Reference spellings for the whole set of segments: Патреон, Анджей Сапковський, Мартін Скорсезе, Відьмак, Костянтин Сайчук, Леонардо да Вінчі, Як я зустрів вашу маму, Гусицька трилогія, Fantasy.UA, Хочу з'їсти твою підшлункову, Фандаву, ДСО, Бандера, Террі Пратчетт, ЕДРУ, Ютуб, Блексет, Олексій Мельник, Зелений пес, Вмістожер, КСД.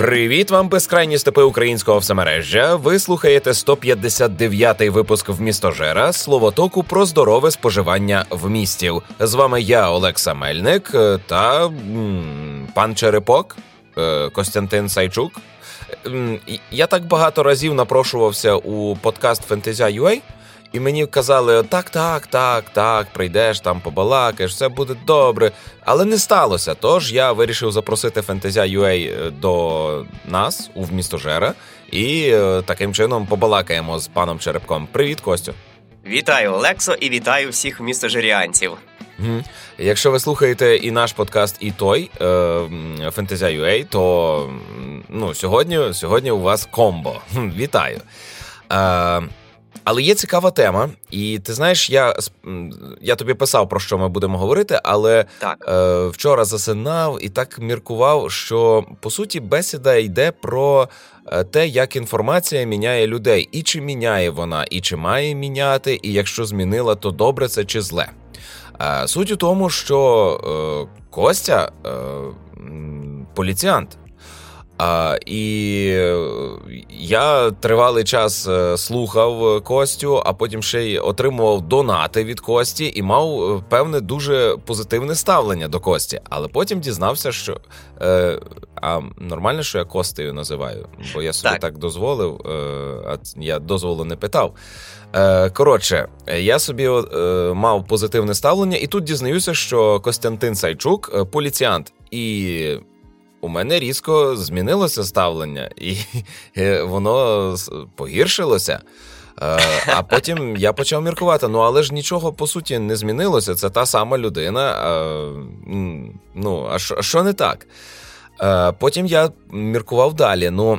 Привіт вам, безкрайні степи українського всемережжя. Ви слухаєте 159-й випуск Вмістожера, словотоку про здорове споживання вмістів. З вами я, Олексій Мельник, та пан Черепок, Костянтин Сайчук. Я так багато разів напрошувався у подкаст Fantasy.UA, і мені казали, так, прийдеш, там побалакаєш, все буде добре. Але не сталося, тож я вирішив запросити Fantasy.UA до нас, у Вмістожера, і таким чином побалакаємо з паном Черепком. Привіт, Костю! Вітаю, Олексо, і вітаю всіх вмістожеріанців! Якщо ви слухаєте і наш подкаст, і той, Fantasy.UA, то сьогодні у вас комбо. Вітаю! Але є цікава тема, і ти знаєш, я тобі писав, про що ми будемо говорити, але вчора засинав і так міркував, що, по суті, бесіда йде про те, як інформація міняє людей, і чи міняє вона, і чи має міняти, і якщо змінила, то добре це чи зле. Суть у тому, що Костя – поліціянт. І я тривалий час слухав Костю, а потім ще й отримував донати від Кості і мав певне дуже позитивне ставлення до Кості. Але потім дізнався, що... нормально, що я Костею називаю? Бо я собі так дозволив, а я дозволу не питав. Коротше, я собі мав позитивне ставлення, і тут дізнаюся, що Костянтин Сайчук – поліціянт. І... у мене різко змінилося ставлення, і воно погіршилося. А потім я почав міркувати. Ну, але ж нічого, по суті, не змінилося. Це та сама людина. А що не так? Потім я міркував далі. Ну,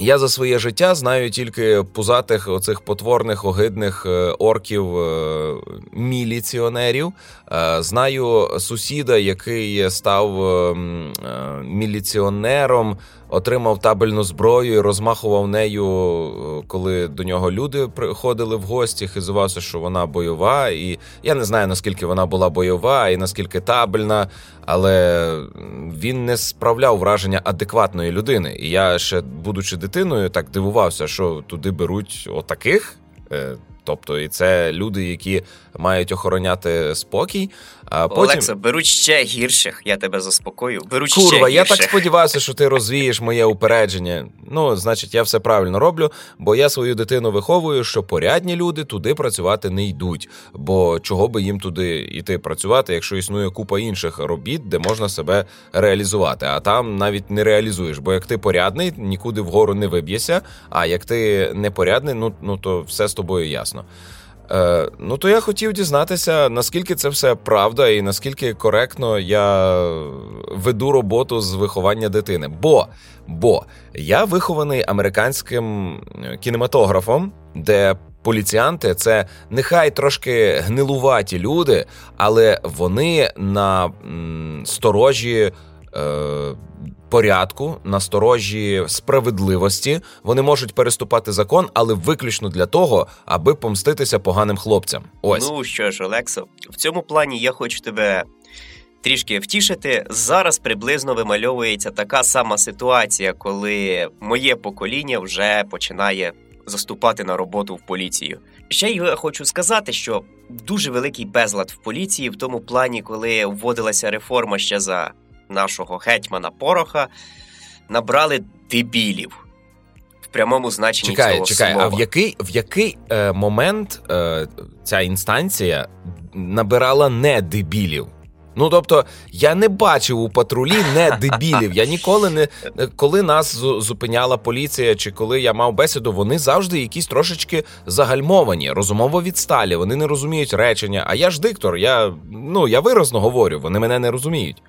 я за своє життя знаю тільки пузатих оцих потворних, огидних орків-міліціонерів. Знаю сусіда, який став міліціонером, отримав табельну зброю і розмахував нею, коли до нього люди приходили в гості, хизувався, що вона бойова. І я не знаю, наскільки вона була бойова і наскільки табельна, але він не справляв враження адекватної людини. І я ще, будучи дитиною, так дивувався, що туди беруть отаких. Тобто, і це люди, які мають охороняти спокій. А потім... Олекса, беруть ще гірших, я тебе заспокою. Беруть ще гірших. Курва, я так сподівався, що ти розвієш моє упередження. Ну, значить, я все правильно роблю, бо я свою дитину виховую, що порядні люди туди працювати не йдуть. Бо чого би їм туди йти працювати, якщо існує купа інших робіт, де можна себе реалізувати. А там навіть не реалізуєш, бо як ти порядний, нікуди вгору не виб'єшся, а як ти непорядний, то все з тобою ясно. То я хотів дізнатися, наскільки це все правда і наскільки коректно я веду роботу з виховання дитини. Бо я вихований американським кінематографом, де поліціянти – це нехай трошки гнилуваті люди, але вони на сторожі порядку, на сторожі справедливості. Вони можуть переступати закон, але виключно для того, аби помститися поганим хлопцям. Ось. Ну що ж, Олексо, в цьому плані я хочу тебе трішки втішити. Зараз приблизно вимальовується така сама ситуація, коли моє покоління вже починає заступати на роботу в поліцію. Ще я хочу сказати, що дуже великий безлад в поліції в тому плані, коли вводилася реформа ще за нашого гетьмана Пороха, набрали дебілів. В прямому значенні цього слова. А в який момент ця інстанція набирала не дебілів? Ну, тобто, я не бачив у патрулі не дебілів. Я ніколи не... Коли нас зупиняла поліція, чи коли я мав бесіду, вони завжди якісь трошечки загальмовані, розумово відсталі, вони не розуміють речення. А я ж диктор, я виразно говорю, вони мене не розуміють.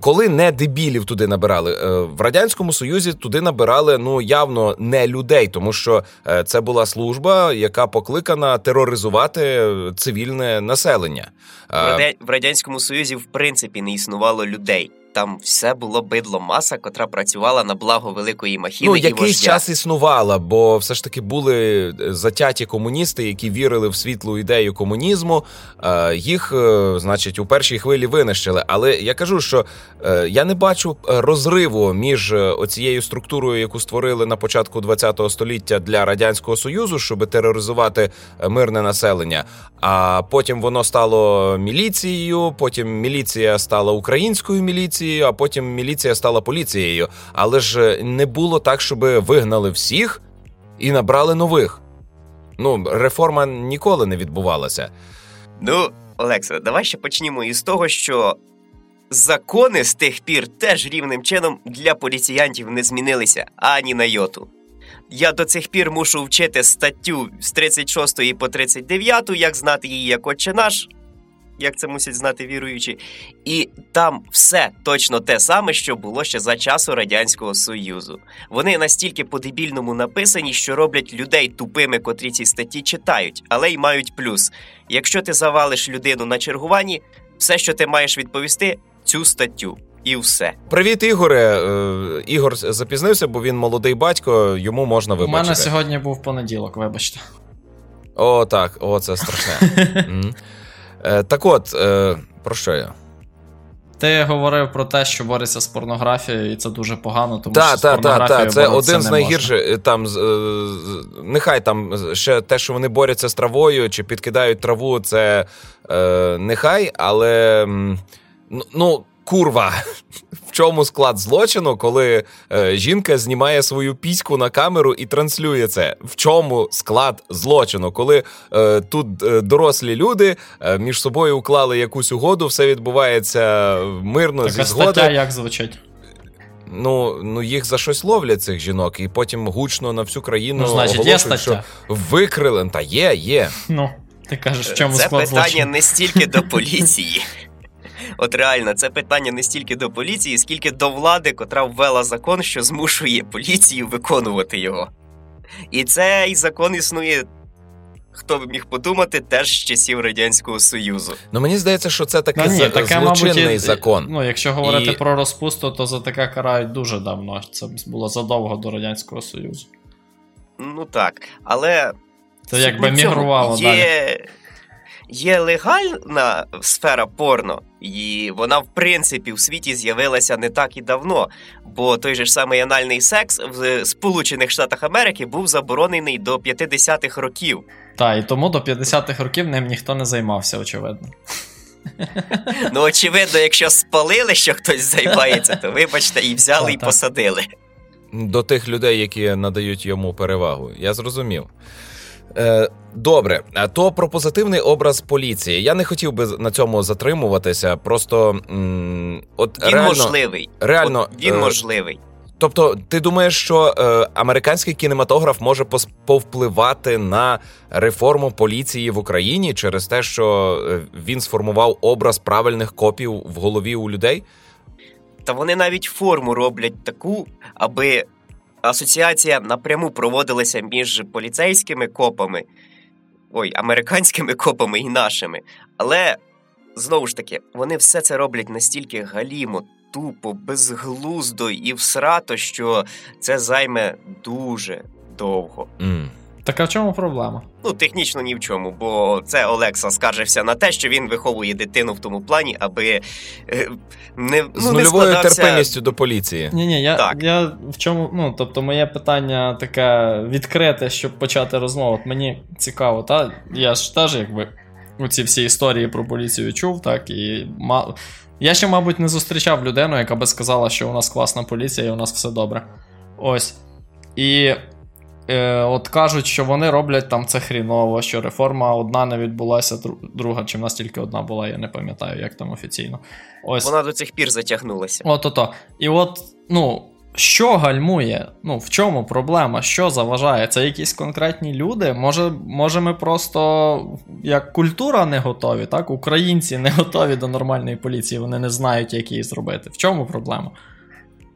Коли не дебілів туди набирали. В Радянському Союзі туди набирали, явно не людей, тому що це була служба, яка покликана тероризувати цивільне населення. В Радянському Союзі, в принципі, не існувало людей. там все було бидло маса, котра працювала на благо великої махіни і вождя. Ну, якийсь час існувала, бо все ж таки були затяті комуністи, які вірили в світлу ідею комунізму. Їх, значить, у першій хвилі винищили. Але я кажу, що я не бачу розриву між оцією структурою, яку створили на початку ХХ століття для Радянського Союзу, щоб тероризувати мирне населення. А потім воно стало міліцією, потім міліція стала українською міліцією, а потім міліція стала поліцією. Але ж не було так, щоб вигнали всіх і набрали нових. Ну, реформа ніколи не відбувалася. Ну, Олекса, давай ще почнімо із того, що закони з тих пір теж рівним чином для поліціянтів не змінилися ані на йоту. Я до цих пір мушу вчити статтю з 36 по 39, як знати її як Отче наш, як це мусять знати віруючі. І там все точно те саме, що було ще за часу Радянського Союзу. Вони настільки по-дебільному написані, що роблять людей тупими, котрі ці статті читають, але й мають плюс. Якщо ти завалиш людину на чергуванні, все, що ти маєш відповісти – цю статтю. І все. Привіт, Ігоре. Ігор запізнився, бо він молодий батько, йому можна вибачити. У мене сьогодні був понеділок, вибачте. О, так. О, це страшне. Так от, про що я? Ти говорив про те, що бореться з порнографією, і це дуже погано, тому що з порнографією це один з найгірших, там, нехай там ще те, що вони борються з травою, чи підкидають траву, це нехай, але, ну, курва, в чому склад злочину, коли жінка знімає свою піську на камеру і транслює це? В чому склад злочину? Коли тут дорослі люди між собою уклали якусь угоду, все відбувається мирно, так, зі згоди. Така стаття як звучить? Ну, їх за щось ловлять, цих жінок, і потім гучно на всю країну оголошують, що викрили. Та є. Ну, ти кажеш, в чому склад злочину? Це питання не стільки до поліції. От реально, це питання не стільки до поліції, скільки до влади, котра ввела закон, що змушує поліцію виконувати його. І цей закон існує, хто б міг подумати, теж з часів Радянського Союзу. Ну, мені здається, що це такий злочинний, мабуть, закон. Ну, якщо говорити про розпусту, то за таке карають дуже давно. Це було задовго до Радянського Союзу. Ну так, але... Це якби мігрувало далі. Є легальна сфера порно, і вона, в принципі, в світі з'явилася не так і давно, бо той же ж самий анальний секс в Сполучених Штатах Америки був заборонений до 50-х років. Та, і тому до 50-х років ним ніхто не займався, очевидно. Ну, очевидно, якщо спалили, що хтось займається, то, вибачте, і взяли, і посадили. До тих людей, які надають йому перевагу, я зрозумів. Добре, то про позитивний образ поліції. Я не хотів би на цьому затримуватися, просто... Він можливий. Тобто, ти думаєш, що американський кінематограф може повпливати на реформу поліції в Україні через те, що він сформував образ правильних копів в голові у людей? Та вони навіть форму роблять таку, аби... Асоціація напряму проводилася між поліцейськими копами, американськими копами і нашими. Але, знову ж таки, вони все це роблять настільки галімо, тупо, безглуздо і всрато, що це займе дуже довго. Так а в чому проблема? Ну, технічно ні в чому, бо це Олекса скаржився на те, що він виховує дитину в тому плані, аби не складався... З нульовою терпимістю до поліції. Ні, я в чому... Ну, тобто, моє питання таке відкрите, щоб почати розмову. От мені цікаво, та? Я ж теж, якби, ці всі історії про поліцію чув, так, і... Я ще, мабуть, не зустрічав людину, яка би сказала, що у нас класна поліція і у нас все добре. Ось. І... От кажуть, що вони роблять там це хріново, що реформа одна не відбулася, друга, чи в нас тільки одна була, я не пам'ятаю, як там офіційно. Ось. Вона до цих пір затягнулася. От-от-от. І от, що гальмує? В чому проблема? Що заважає? Це якісь конкретні люди? Може ми просто, як культура, не готові, так? Українці не готові до нормальної поліції, вони не знають, як її зробити. В чому проблема?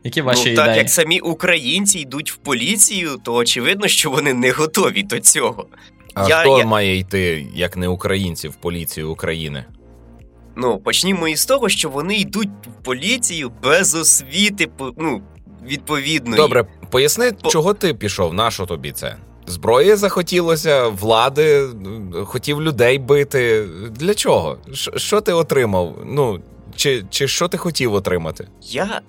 Які ваші ідеї? Так, як самі українці йдуть в поліцію, то очевидно, що вони не готові до цього. А хто має йти, як не українці, в поліцію України? Ну, почнімо із того, що вони йдуть в поліцію без освіти, ну, відповідної. Добре, поясни, чого ти пішов, на що тобі це? Зброї захотілося, влади, хотів людей бити. Для чого? Що ти отримав? Ну, чи що ти хотів отримати? Я,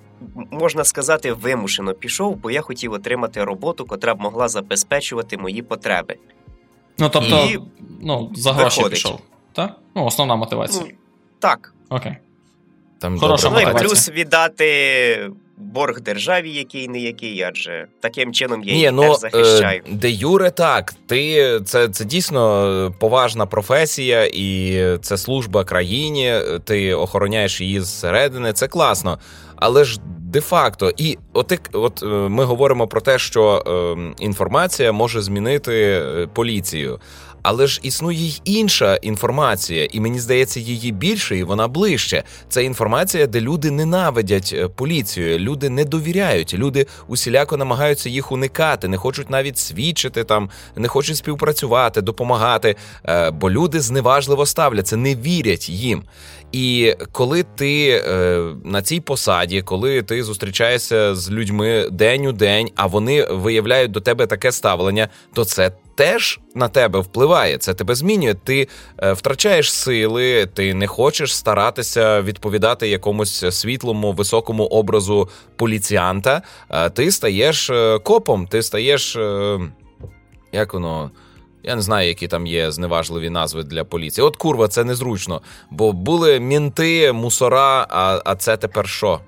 можна сказати, вимушено пішов, бо я хотів отримати роботу, котра б могла забезпечувати мої потреби. Ну, тобто, за гроші пішов, так? Ну, основна мотивація. Ну, так. Окей. Там хороша мотивація. Ну, і плюс віддати борг державі, який-не-який, адже таким чином я її теж захищаю. Де юре так, це дійсно поважна професія, і це служба країні, ти охороняєш її зсередини, це класно. Але ж де-факто, і от ми говоримо про те, що інформація може змінити поліцію. Але ж існує й інша інформація, і мені здається, її більше, і вона ближче. Це інформація, де люди ненавидять поліцію, люди не довіряють, люди усіляко намагаються їх уникати, не хочуть навіть свідчити там, не хочуть співпрацювати, допомагати, бо люди зневажливо ставляться, не вірять їм. І коли ти на цій посаді, коли ти зустрічаєшся з людьми день у день, а вони виявляють до тебе таке ставлення, то це теж на тебе впливає, це тебе змінює, ти втрачаєш сили, ти не хочеш старатися відповідати якомусь світлому, високому образу поліціянта, ти стаєш копом, ти стаєш, я не знаю, які там є зневажливі назви для поліції. От курва, це незручно, бо були мінти, мусора, а це тепер що?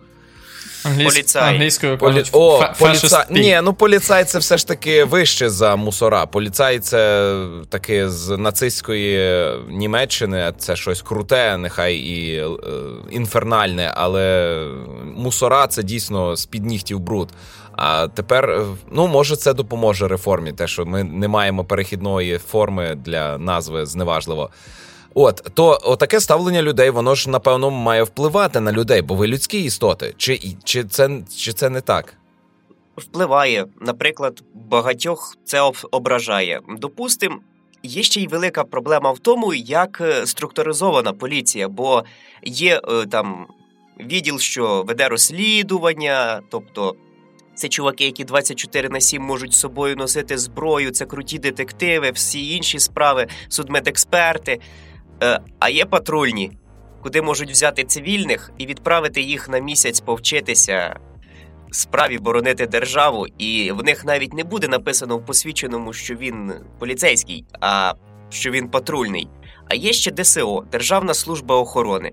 Поліцай. Англійською кажуть фашист. Ні, поліцай це все ж таки вище за мусора. Поліцай це таки з нацистської Німеччини, це щось круте, нехай і інфернальне, але мусора це дійсно з-під нігтів бруд. А тепер, може це допоможе реформі, те, що ми не маємо перехідної форми для назви зневажливо. То отаке ставлення людей, воно ж, напевно, має впливати на людей, бо ви людські істоти. Чи це не так? Впливає. Наприклад, багатьох це ображає. Допустим, є ще й велика проблема в тому, як структуризована поліція, бо є там відділ, що веде розслідування, тобто це чуваки, які 24/7 можуть з собою носити зброю, це круті детективи, всі інші справи, судмедексперти. А є патрульні, куди можуть взяти цивільних і відправити їх на місяць повчитися справі боронити державу, і в них навіть не буде написано в посвідченому, що він поліцейський, а що він патрульний. А є ще ДСО, Державна служба охорони,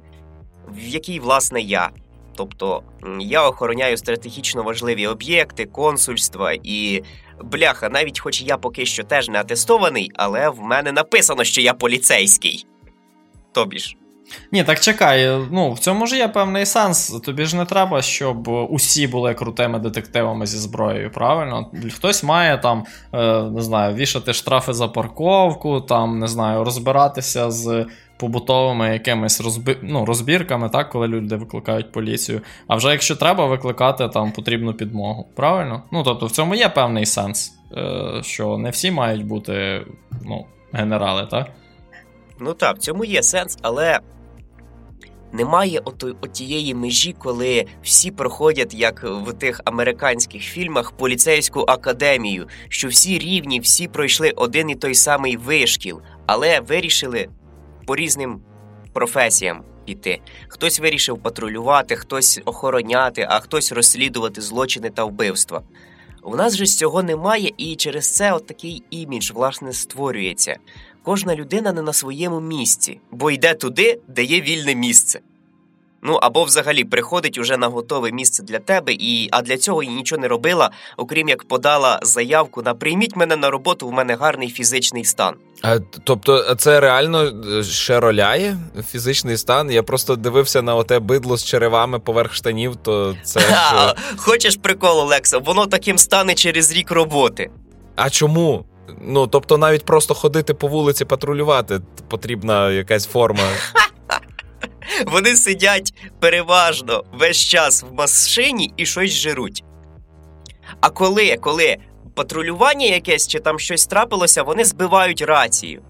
в якій, власне, я. Тобто я охороняю стратегічно важливі об'єкти, консульства і, бляха, навіть хоч я поки що теж не атестований, але в мене написано, що я поліцейський. Тобі ж. Ні, так чекай, в цьому ж є певний сенс. Тобі ж не треба, щоб усі були крутими детективами зі зброєю, правильно? Хтось має там, не знаю, вішати штрафи за парковку, там, не знаю, розбиратися з побутовими якимись розбірками, так, коли люди викликають поліцію. А вже якщо треба, викликати там потрібну підмогу, правильно? Тобто в цьому є певний сенс, що не всі мають бути, генерали, так? Так, в цьому є сенс, але немає отієї межі, коли всі проходять, як в тих американських фільмах, поліцейську академію, що всі рівні, всі пройшли один і той самий вишкіл, але вирішили по різним професіям піти. Хтось вирішив патрулювати, хтось охороняти, а хтось розслідувати злочини та вбивства. У нас же цього немає, і через це такий імідж, власне, створюється. Кожна людина не на своєму місці, бо йде туди, де є вільне місце. Або взагалі приходить уже на готове місце для тебе, а для цього і нічого не робила, окрім як подала заявку на «прийміть мене на роботу, в мене гарний фізичний стан». Тобто це реально ще роляє фізичний стан? Я просто дивився на оте бидло з черевами поверх штанів, то це... Хочеш прикол, Олекса? Воно таким стане через рік роботи. А чому? Тобто навіть просто ходити по вулиці, патрулювати, потрібна якась форма. Вони сидять переважно весь час в машині і щось жируть. А коли патрулювання якесь, чи там щось трапилося, вони збивають рацію.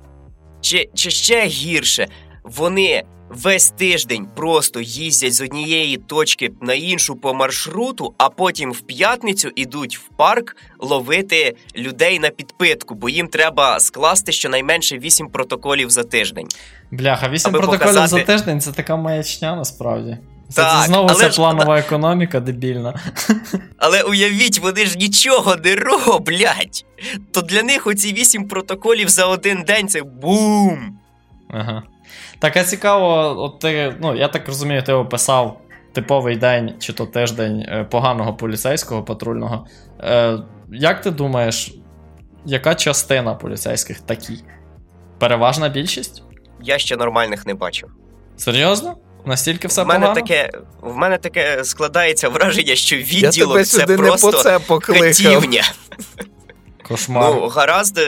Чи ще гірше, вони весь тиждень просто їздять з однієї точки на іншу по маршруту, а потім в п'ятницю ідуть в парк ловити людей на підпитку, бо їм треба скласти щонайменше 8 протоколів за тиждень. Бляха, 8 протоколів показати... за тиждень – це така маячня насправді. Так, це знову ця планова економіка дебільна. Але уявіть, вони ж нічого не роблять. То для них оці 8 протоколів за один день – це бум. Ага. Так, а цікаво, от ти, ну, я так розумію, ти описав типовий день чи то тиждень поганого поліцейського патрульного. Як ти думаєш, яка частина поліцейських такі? Переважна більшість? Я ще нормальних не бачив. Серйозно? Настільки все погано? В мене таке складається враження, що відділок це просто катівня. Кошмар. Ну, гаразд,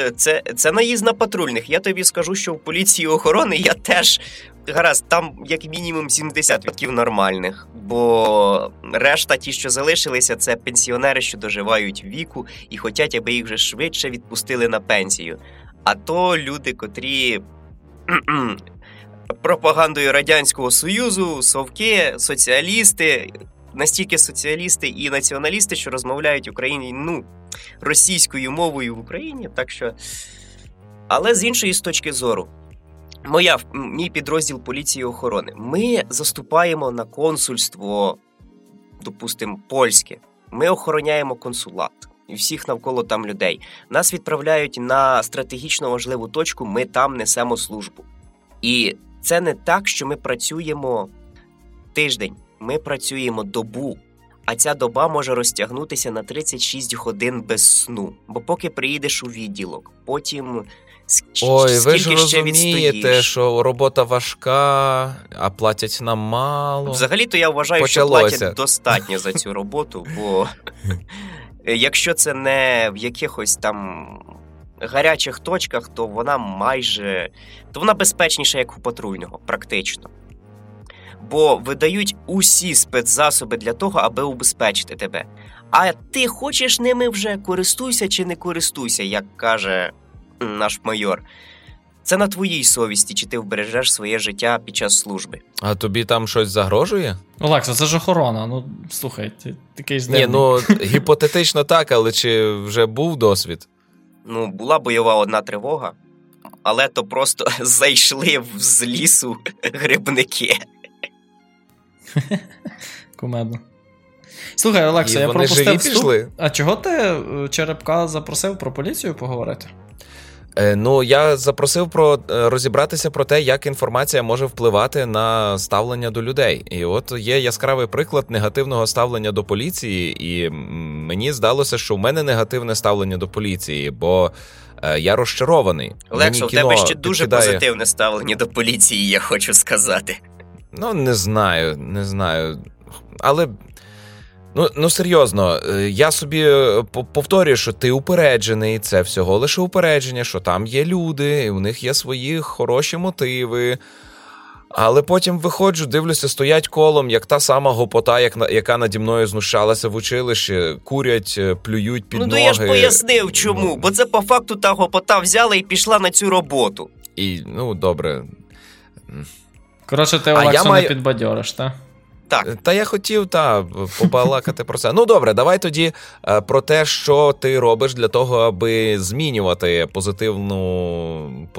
це наїзд на патрульних. Я тобі скажу, що в поліції охорони я теж, гаразд, там як мінімум 70% нормальних. Бо решта, ті, що залишилися, це пенсіонери, що доживають віку і хочуть, аби їх вже швидше відпустили на пенсію. А то люди, котрі... пропагандою Радянського Союзу, совки, соціалісти, настільки соціалісти і націоналісти, що розмовляють російською мовою в Україні, так що... Але з іншої точки зору, мій підрозділ поліції охорони, ми заступаємо на консульство, допустимо, польське, ми охороняємо консулат і всіх навколо там людей. Нас відправляють на стратегічно важливу точку, ми там несемо службу. І це не так, що ми працюємо тиждень, ми працюємо добу, а ця доба може розтягнутися на 36 годин без сну. Бо поки приїдеш у відділок, потім скільки ще відстоїш. Ой, ви ж розумієте, що робота важка, а платять нам мало. Взагалі-то я вважаю, що платять достатньо за цю роботу, бо якщо це не в якихось там... гарячих точках, то вона безпечніша, як у патрульного, практично. Бо видають усі спецзасоби для того, аби убезпечити тебе. А ти хочеш ними вже, користуйся чи не користуйся, як каже наш майор. Це на твоїй совісті, чи ти вбережеш своє життя під час служби. А тобі там щось загрожує? Олексо, це ж охорона. Ну, слухай, ти такий здивний. Ні, гіпотетично так, але чи вже був досвід? Була бойова одна тривога, але то просто зайшли з лісу грибники. Кумедно. Слухай, Олексій, я пропустив вступ. А чого ти Черепка запросив про поліцію поговорити? Я запросив розібратися про те, як інформація може впливати на ставлення до людей. І от є яскравий приклад негативного ставлення до поліції, і мені здалося, що в мене негативне ставлення до поліції, бо я розчарований. Олексо, в тебе ще дуже позитивне ставлення до поліції, я хочу сказати. Не знаю. Але... серйозно, я собі повторюю, що ти упереджений, це всього лише упередження, що там є люди, і у них є свої хороші мотиви. Але потім виходжу, дивлюся, стоять колом, як та сама гопота, яка наді мною знущалася в училищі, курять, плюють під ноги. Я ж пояснив, чому, бо це по факту та гопота взяла і пішла на цю роботу. Добре. Коротше, ти Олексу не підбадьориш, так? Так. Та я хотів, побалакати про це. Добре, давай тоді про те, що ти робиш для того, аби змінювати позитивний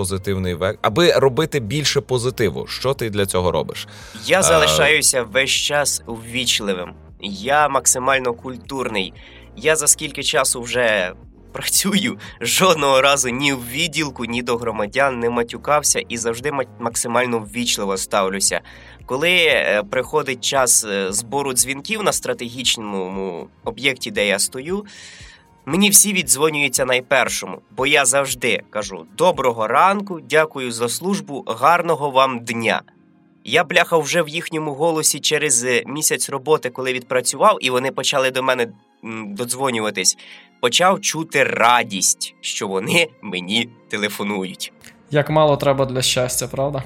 вектор, аби робити більше позитиву. Що ти для цього робиш? Я залишаюся весь час ввічливим. Я максимально культурний. Я за скільки часу вже працюю, жодного разу ні в відділку, ні до громадян не матюкався і завжди максимально ввічливо ставлюся. Коли приходить час збору дзвінків на стратегічному об'єкті, де я стою, мені всі віддзвонюються найпершому, бо я завжди кажу «Доброго ранку, дякую за службу, гарного вам дня». Я, бляха, вже в їхньому голосі через місяць роботи, коли відпрацював, і вони почали до мене додзвонюватись, почав чути радість, що вони мені телефонують. Як мало треба для щастя, правда?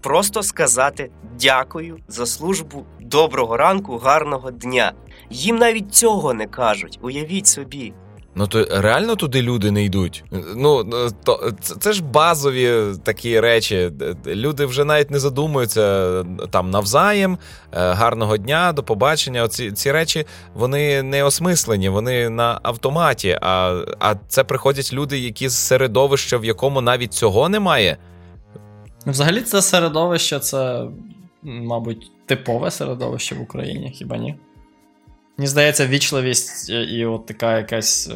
Просто сказати «дякую за службу, доброго ранку, гарного дня». Їм навіть цього не кажуть, уявіть собі. Ну, то реально туди люди не йдуть? Ну, то, це ж базові такі речі. Люди вже навіть не задумуються там навзаєм, гарного дня, до побачення. Ці речі, вони не осмислені, вони на автоматі. А це приходять люди, які з середовища, в якому навіть цього немає. Взагалі це середовище, це, мабуть, типове середовище в Україні, хіба ні? Мені здається, вічливість і от така якась,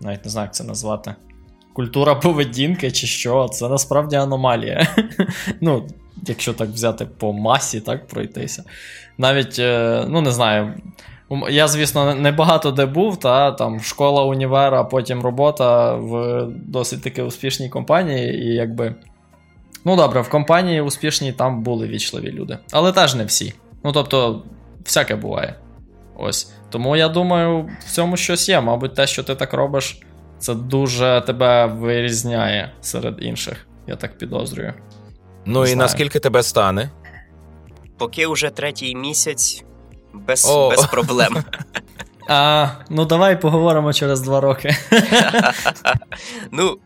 навіть не знаю, як це назвати, культура поведінки чи що, це насправді аномалія. Ну, якщо так взяти по масі, так, пройтися. Навіть, ну не знаю, я, звісно, не багато де був, та там школа, універ, а потім робота в досить таки успішній компанії, і якби, ну добре, в компанії успішній там були вічливі люди, але теж не всі. Ну, тобто, всяке буває. Ось. Тому, я думаю, в цьому щось є. Мабуть, те, що ти так робиш, це дуже тебе вирізняє серед інших. Я так підозрюю. Ну, і наскільки тебе стане? Поки вже 3-й місяць без проблем. Ну, давай поговоримо через 2 роки. Ну,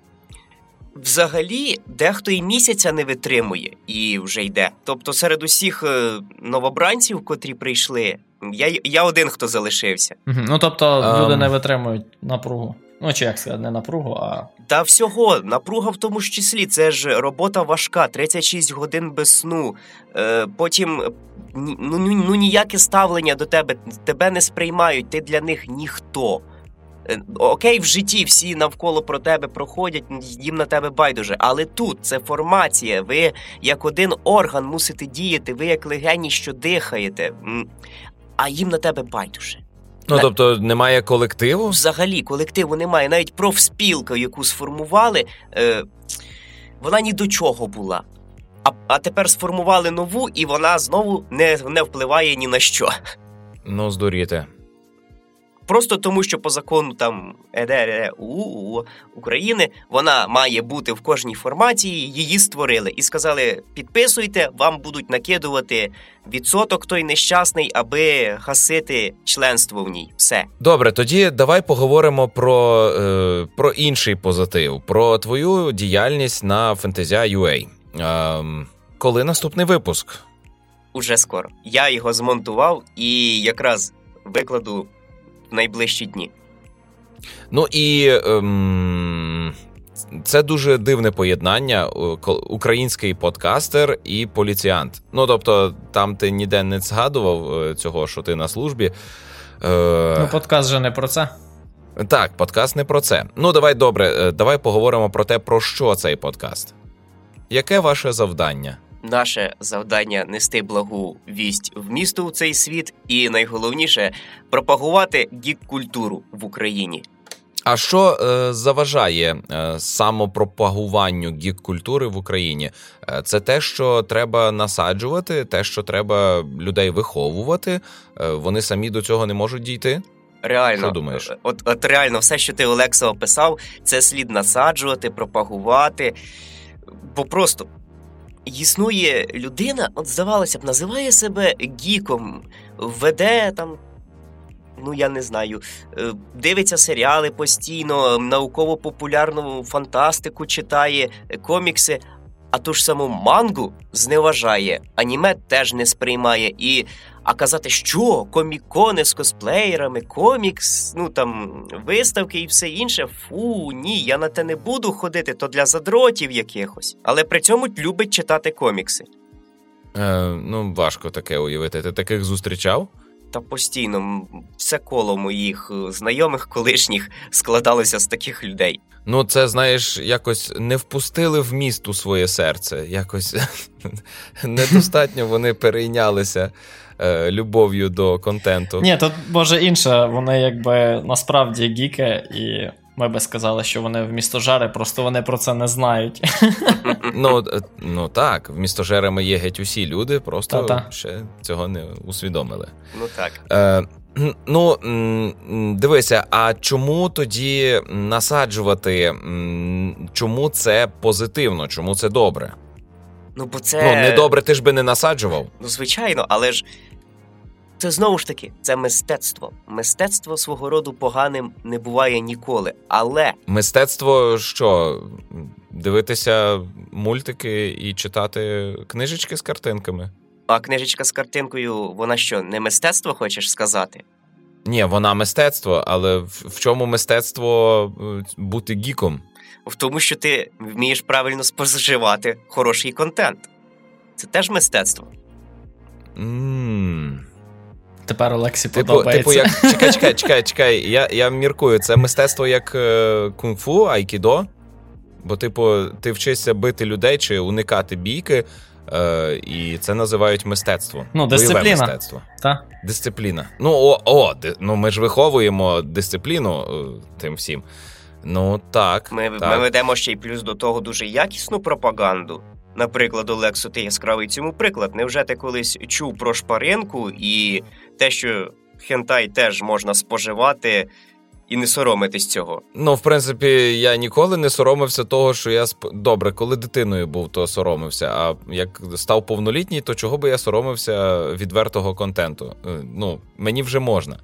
взагалі, дехто і місяця не витримує і вже йде. Тобто, серед усіх новобранців, котрі прийшли, я один, хто залишився. Ну, тобто, люди не витримують напругу. Ну, чи як сказати, не напругу, а... Та всього, напруга в тому ж числі. Це ж робота важка, 36 годин без сну. Потім, ну, ніяке ставлення до тебе. Тебе не сприймають, ти для них ніхто. Окей, в житті всі навколо про тебе проходять, їм на тебе байдуже. Але тут це формація, ви як один орган мусите діяти, ви як легені, що дихаєте. А їм на тебе байдуже. Ну, тобто, немає колективу? Взагалі, колективу немає. Навіть профспілка, яку сформували, вона ні до чого була. А тепер сформували нову, і вона знову не впливає ні на що. Ну, здуріте. Просто тому, що по закону там ЕДРУ України вона має бути в кожній формації, її створили. І сказали, підписуйте, вам будуть накидувати відсоток той нещасний, аби гасити членство в ній. Все. Добре, тоді давай поговоримо про інший позитив, про твою діяльність на Fantasy.UA. Коли наступний випуск? Уже скоро. Я його змонтував і якраз викладу в найближчі дні. Ну і це дуже дивне поєднання. Український подкастер і поліціант. Ну, тобто, там ти ніде не згадував цього, що ти на службі. Ну, подкаст же не про це. Так, подкаст не про це. Ну, давай, добре, давай поговоримо про те, про що цей подкаст. Яке ваше завдання? Наше завдання – нести благу вість в місто у цей світ і, найголовніше, пропагувати гік-культуру в Україні. А що заважає самопропагуванню гік-культури в Україні? Це те, що треба насаджувати, те, що треба людей виховувати? Вони самі до цього не можуть дійти? Реально. Що думаєш? От реально, все, що ти, Олексій, описав, це слід насаджувати, пропагувати. Бо просто... Існує людина, от здавалося б, називає себе гіком, веде там, ну я не знаю, дивиться серіали постійно, науково-популярну фантастику читає, комікси, а ту ж саму мангу зневажає, аніме теж не сприймає. А казати, що комікони з косплеєрами, комікс, ну там виставки і все інше, фу, ні, я на те не буду ходити, то для задротів якихось. Але при цьому любить читати комікси. Ну, важко таке уявити. Ти таких зустрічав? Та постійно. Все коло моїх знайомих колишніх складалося з таких людей. Ну, це, знаєш, якось не впустили в міст у своє серце. Якось недостатньо вони перейнялися любов'ю до контенту. Ні, тут, може, інше. Вони, якби, насправді гіки, і ми би сказали, що вони вмістожери, просто вони про це не знають. Ну, так, вмістожерами є геть усі люди, просто Та-та. Ще цього не усвідомили. Ну, так. Ну, дивися, а чому тоді насаджувати, чому це позитивно, чому це добре? Ну, бо це... Ну, недобре ти ж би не насаджував. Ну, звичайно, але ж Це знову ж таки, це мистецтво. Мистецтво свого роду поганим не буває ніколи, але... Мистецтво що? Дивитися мультики і читати книжечки з картинками? А книжечка з картинкою, вона що, не мистецтво, хочеш сказати? Ні, вона мистецтво, але в чому мистецтво бути гіком? В тому, що ти вмієш правильно споживати хороший контент. Це теж мистецтво. Тепер Олексі подобається. Типу як... Чекай. Я міркую, це мистецтво як кунг-фу, айкідо? Бо, типу, ти вчишся бити людей чи уникати бійки, і це називають мистецтво. Ну, дисципліна. Мистецтво. Та? Дисципліна. Ну, ми ж виховуємо дисципліну тим всім. Ну, так. Ми ведемо ще й плюс до того дуже якісну пропаганду. Наприклад, Олексо, ти яскравий цьому приклад. Невже ти колись чув про шпаринку і те, що хентай теж можна споживати і не соромитись цього? Ну, в принципі, я ніколи не соромився того, що я... Добре, коли дитиною був, то соромився. А як став повнолітній, то чого би я соромився відвертого контенту? Ну, мені вже можна.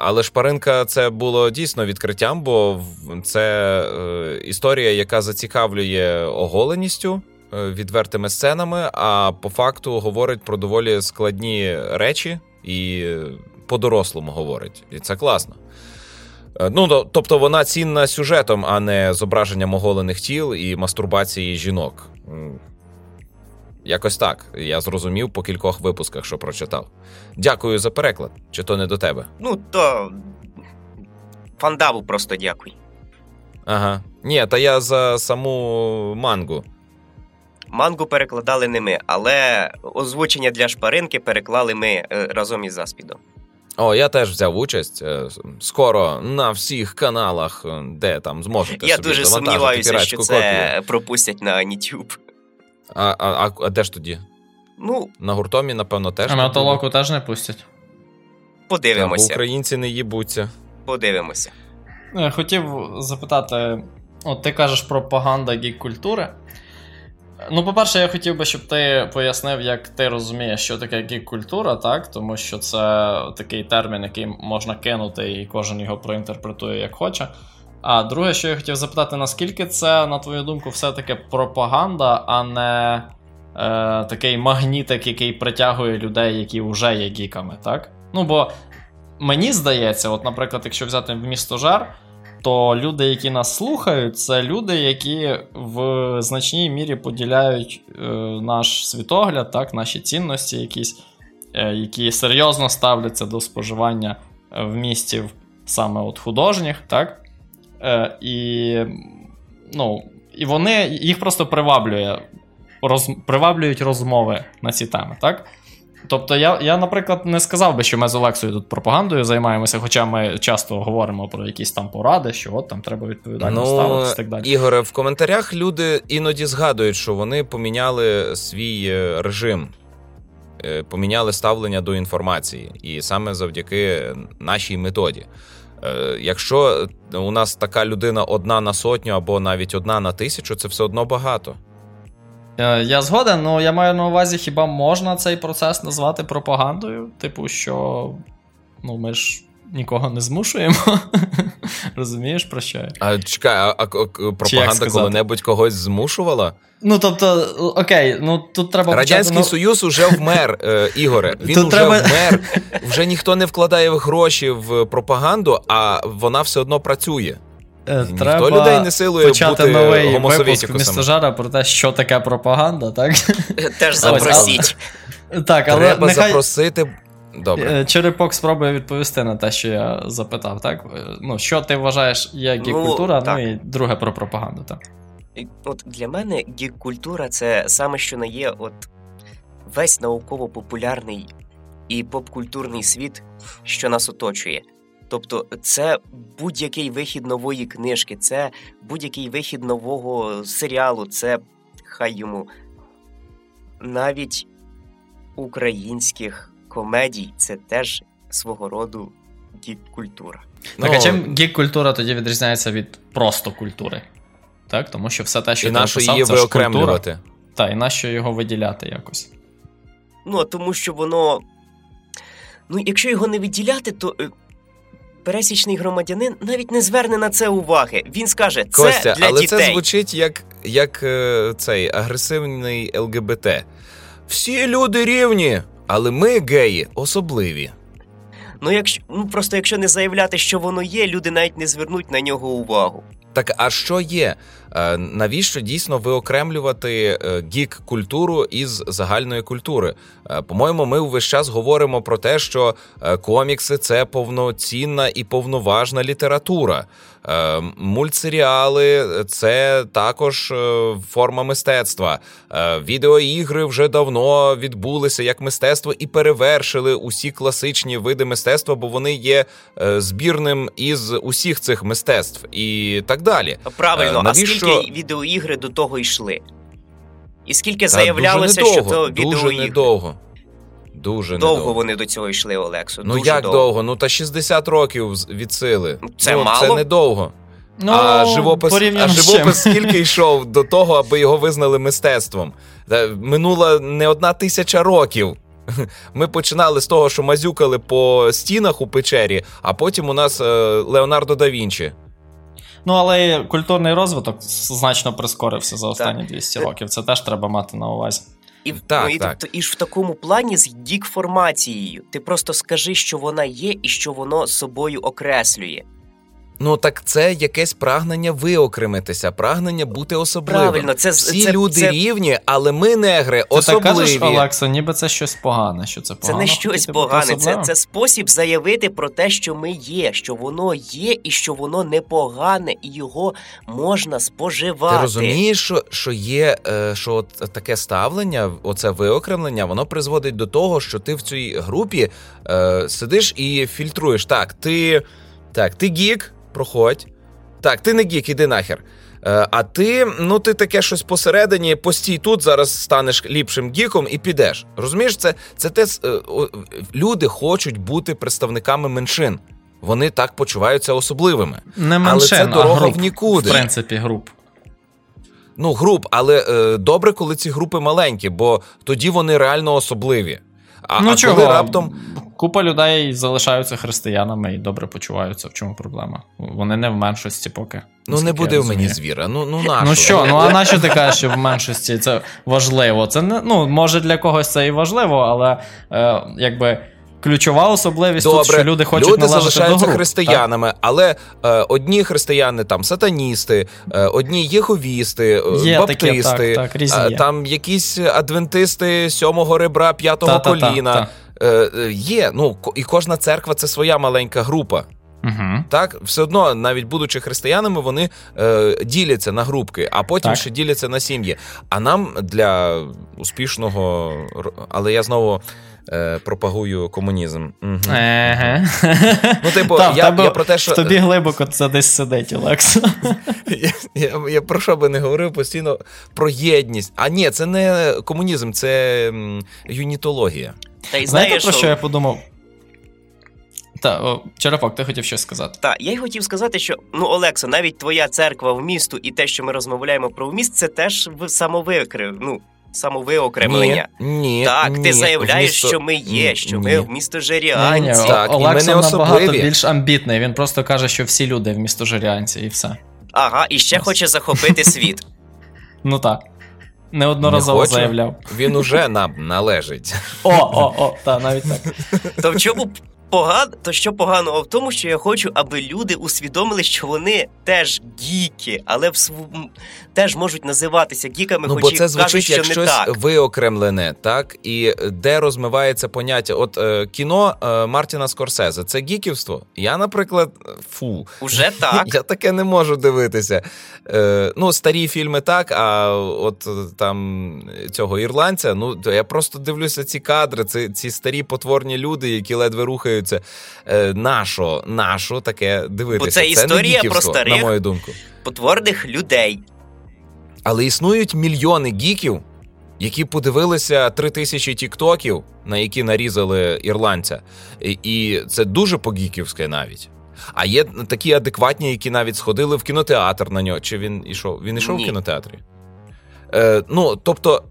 Але шпаринка – це було дійсно відкриттям, бо це історія, яка зацікавлює оголеністю, відвертими сценами, а по факту говорить про доволі складні речі і по-дорослому говорить. І це класно. Ну, тобто вона цінна сюжетом, а не зображенням оголених тіл і мастурбації жінок. Якось так. Я зрозумів по кількох випусках, що прочитав. Дякую за переклад. Чи то не до тебе? Ну, то... Фандаву просто дякую. Ага. Ні, та я за саму мангу. Мангу перекладали не ми, але озвучення для шпаринки переклали ми разом із заспідом. О, я теж взяв участь. Скоро на всіх каналах, де там зможете я собі завантажити піратську копію. Я дуже сумніваюся, що це пропустять на YouTube. А де ж тоді? Ну, на гуртомі, напевно, теж. А на толоку теж не пустять? Подивимося. Бо українці не їбуться. Подивимося. Хотів запитати, от ти кажеш пропаганда гік-культури. Ну, по-перше, я хотів би, щоб ти пояснив, як ти розумієш, що таке гік-культура, так? Тому що це такий термін, який можна кинути, і кожен його проінтерпретує як хоче. А друге, що я хотів запитати, наскільки це, на твою думку, все-таки пропаганда, а не такий магнітик, який притягує людей, які вже є гіками, так? Ну, бо мені здається, от, наприклад, якщо взяти «Вмістожер», то люди, які нас слухають, це люди, які в значній мірі поділяють наш світогляд, так, наші цінності якісь, які серйозно ставляться до споживання вмістів саме от художніх, так? І вони, їх просто приваблюють розмови на ці теми, так? Тобто я, наприклад, не сказав би, що ми з Олексою тут пропагандою займаємося, хоча ми часто говоримо про якісь там поради, що от там треба відповідально ставитися і так далі. Ігоре, в коментарях люди іноді згадують, що вони поміняли свій режим, поміняли ставлення до інформації, і саме завдяки нашій методі. Якщо у нас така людина одна на сотню або навіть одна на 1000, це все одно багато. Я згоден, але я маю на увазі, хіба можна цей процес назвати пропагандою? Типу, що ми ж нікого не змушуємо. Розумієш, про що я? А чекай, а пропаганда коли-небудь когось змушувала? Ну, тобто, окей, тут треба... Радянський Союз уже вмер, Ігоре. Він тут уже вмер. Вже ніхто не вкладає гроші в пропаганду, а вона все одно працює. Треба людей не силує почати новий випуск «Вмістожера» про те, що таке пропаганда, так? Теж запросіть. Так, але треба запросити... Добре. Черепок спробує відповісти на те, що я запитав, так? Ну, що ти вважаєш є гік-культура, і друге про пропаганду, так? От для мене гік-культура – це саме, що не є от весь науково-популярний і поп-культурний світ, що нас оточує. Тобто це будь-який вихід нової книжки, це будь-який вихід нового серіалу, це, хай йому, навіть українських комедій, це теж свого роду гік-культура. Так, а чим гік-культура тоді відрізняється від просто культури? Так, тому що все те, що ти написав, це ж культура. Так, і нащо його виділяти якось? Ну, тому що воно Ну, якщо його не виділяти, то пересічний громадянин навіть не зверне на це уваги. Він скаже, це Костя, для дітей. Це звучить як цей агресивний ЛГБТ. Всі люди рівні, але ми, геї, особливі. Ну, якщо не заявляти, що воно є, люди навіть не звернуть на нього увагу. Так, а що є? Навіщо дійсно виокремлювати гік-культуру із загальної культури? По-моєму, ми увесь час говоримо про те, що комікси – це повноцінна і повноважна література. Мультсеріали – це також форма мистецтва. Відеоігри вже давно відбулися як мистецтво і перевершили усі класичні види мистецтва, бо вони є збірним із усіх цих мистецтв і так далі. Правильно, скільки відеоігри до того йшли? І скільки заявлялося, що то відеоігри? Дуже недовго. Довго вони до цього йшли, Олексо. Ну як довго? Ну та 60 років від сили. Це мало? Це недовго. Ну, а живопис скільки йшов до того, аби його визнали мистецтвом? Минула не 1000 років. Ми починали з того, що мазюкали по стінах у печері, а потім у нас Леонардо да Вінчі. Ну, але культурний розвиток значно прискорився за останні 200 років. Це теж треба мати на увазі. І ж в такому плані з гік-формацією. Ти просто скажи, що вона є і що воно собою окреслює. Ну, так це якесь прагнення виокремитися, прагнення бути особливим. Правильно, Всі люди рівні, але ми, негри, особливі. Ти так кажеш, Олексо, ніби це щось погане, що це погано. Це не щось погане, це спосіб заявити про те, що ми є, що воно є і що воно непогане, і його можна споживати. Ти розумієш, що є, що от таке ставлення, оце виокремлення, воно призводить до того, що ти в цій групі сидиш і фільтруєш. Так, ти гік, проходь. Так, ти не гік, іди нахер. А ти, ну ти таке щось посередині, постій тут, зараз станеш ліпшим гіком і підеш. Розумієш, це те, люди хочуть бути представниками меншин. Вони так почуваються особливими. Не меншин, але це дорога в нікуди. В принципі, груп. Ну, груп, але добре, коли ці групи маленькі, бо тоді вони реально особливі. Коли раптом... Купа людей залишаються християнами і добре почуваються. В чому проблема? Вони не в меншості поки. Ну, не буде в мені звіра. Ну нащо? Нащо ти кажеш, що в меншості це важливо? Це не, може для когось це і важливо, але ключова особливість тут, що люди хочуть належати до груп. Люди залишаються християнами, так? Але одні християни там сатаністи, одні єговісти, баптисти, такі, так, різні. Там якісь адвентисти 7-го ребра, 5-го коліна. Є, і кожна церква – це своя маленька група. Угу. Так, все одно, навіть будучи християнами, вони діляться на групки, а потім ще діляться на сім'ї. А нам для успішного... Але я знову пропагую комунізм. Угу. Ага. Я про те, що... Тобі глибоко це десь сидить, Олекс. Я про що би не говорив постійно? Про єдність. А ні, це не комунізм, це юнітологія. Знаєте, про що я подумав? Черепок, ти хотів щось сказати. Так, я й хотів сказати, що, Олексо, навіть твоя церква в місту і те, що ми розмовляємо про вміст, це теж самовиокремлення. Ні, так, ти заявляєш, що ми є, що ми вмістожеріанці. Олексо набагато більш амбітний, він просто каже, що всі люди вмістожеріанці і все. Ага, і ще хоче захопити світ. Ну так. Неодноразово заявляв. Він уже нам належить. Навіть так. То в чому погано? То що поганого в тому, що я хочу, аби люди усвідомили, що вони теж гіки, але теж можуть називатися гіками, хоч і кажуть, що не так. Бо це звучить як щось виокремлене, так? І де розмивається поняття. От кіно Мартіна Скорсезе – це гіківство? Я, наприклад, Уже так. Я таке не можу дивитися. Старі фільми так, а от там цього ірландця, я просто дивлюся ці кадри, ці старі потворні люди, які ледве рухають. Це нашо таке дивитися. Бо це історія про старих, на мою думку, потворних людей. Але існують мільйони гіків, які подивилися 3000 тіктоків, на які нарізали ірландця. І це дуже по-гіківське навіть. А є такі адекватні, які навіть сходили в кінотеатр на нього. Чи він ішов в кінотеатрі? Ну, тобто,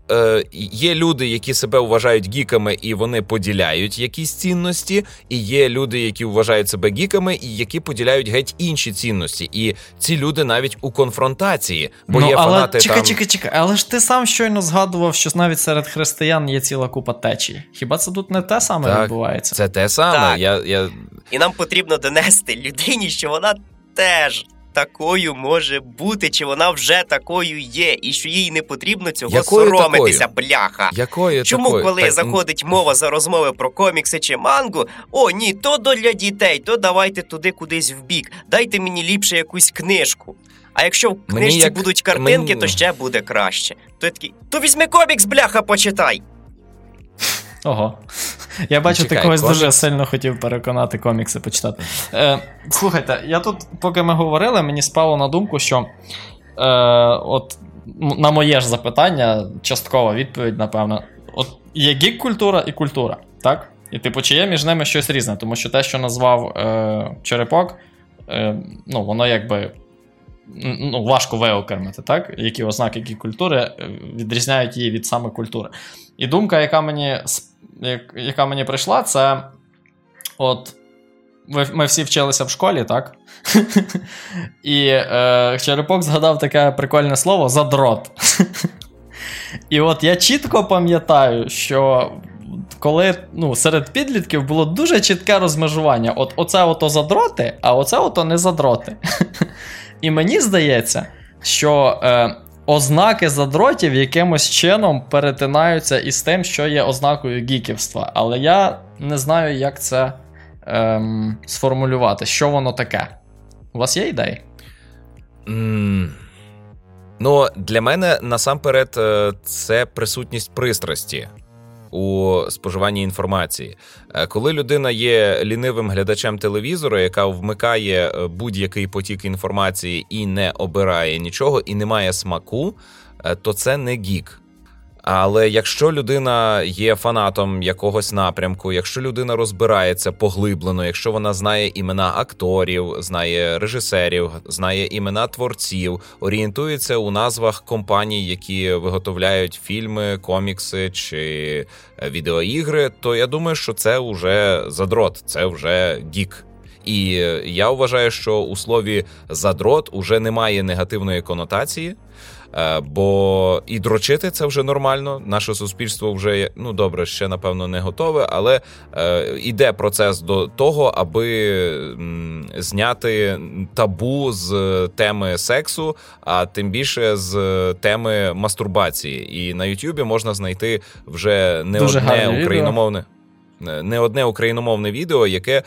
є люди, які себе вважають гіками, і вони поділяють якісь цінності, і є люди, які вважають себе гіками, і які поділяють геть інші цінності. І ці люди навіть у конфронтації, бо ну, є фанати там... Чекай, але ж ти сам щойно згадував, що навіть серед християн є ціла купа течій. Хіба це тут не те саме так, відбувається? Це те саме. Так. Я... І нам потрібно донести людині, що вона теж... такою може бути, чи вона вже такою є, і що їй не потрібно цього якою соромитися, такою? Бляха. Якою чому, такою? Коли так... заходить мова за розмови про комікси чи мангу, о, ні, то для дітей, то давайте туди кудись в бік, дайте мені ліпше якусь книжку. А якщо в книжці будуть картинки, то ще буде краще. То я такий, то візьми комікс, бляха, почитай. Ого. Я бачу, ти когось дуже сильно хотів переконати комікси почитати. Слухайте, я тут, поки ми говорили, мені спало на думку, що от на моє ж запитання, часткова відповідь, напевно, от є гік-культура і культура, так? І типу, чи є між ними щось різне? Тому що те, що назвав Черепок, ну, воно якби... ну, важко виокремити, так? Які ознаки, які культури відрізняють її від саме культури. І думка, яка мені прийшла, це от ми всі вчилися в школі, так? І Черепок згадав таке прикольне слово «задрот». І от я чітко пам'ятаю, що коли, ну, серед підлітків було дуже чітке розмежування. От оце ото задроти, а оце ото не задроти. І мені здається, що ознаки задротів якимось чином перетинаються із тим, що є ознакою гіківства. Але я не знаю, як це сформулювати. Що воно таке? У вас є ідеї? Ну, для мене, насамперед, це присутність пристрасті у споживанні інформації. Коли людина є лінивим глядачем телевізора, яка вмикає будь-який потік інформації і не обирає нічого, і не має смаку, то це не гік. Але якщо людина є фанатом якогось напрямку, якщо людина розбирається поглиблено, якщо вона знає імена акторів, знає режисерів, знає імена творців, орієнтується у назвах компаній, які виготовляють фільми, комікси чи відеоігри, то я думаю, що це вже задрот, це вже гік. І я вважаю, що у слові «задрот» уже немає негативної конотації, бо і дрочити це вже нормально, наше суспільство вже, ну добре, ще напевно не готове, але йде процес до того, аби зняти табу з теми сексу, а тим більше з теми мастурбації. І на Ютубі можна знайти вже не дуже одне україномовне. Не одне україномовне відео, яке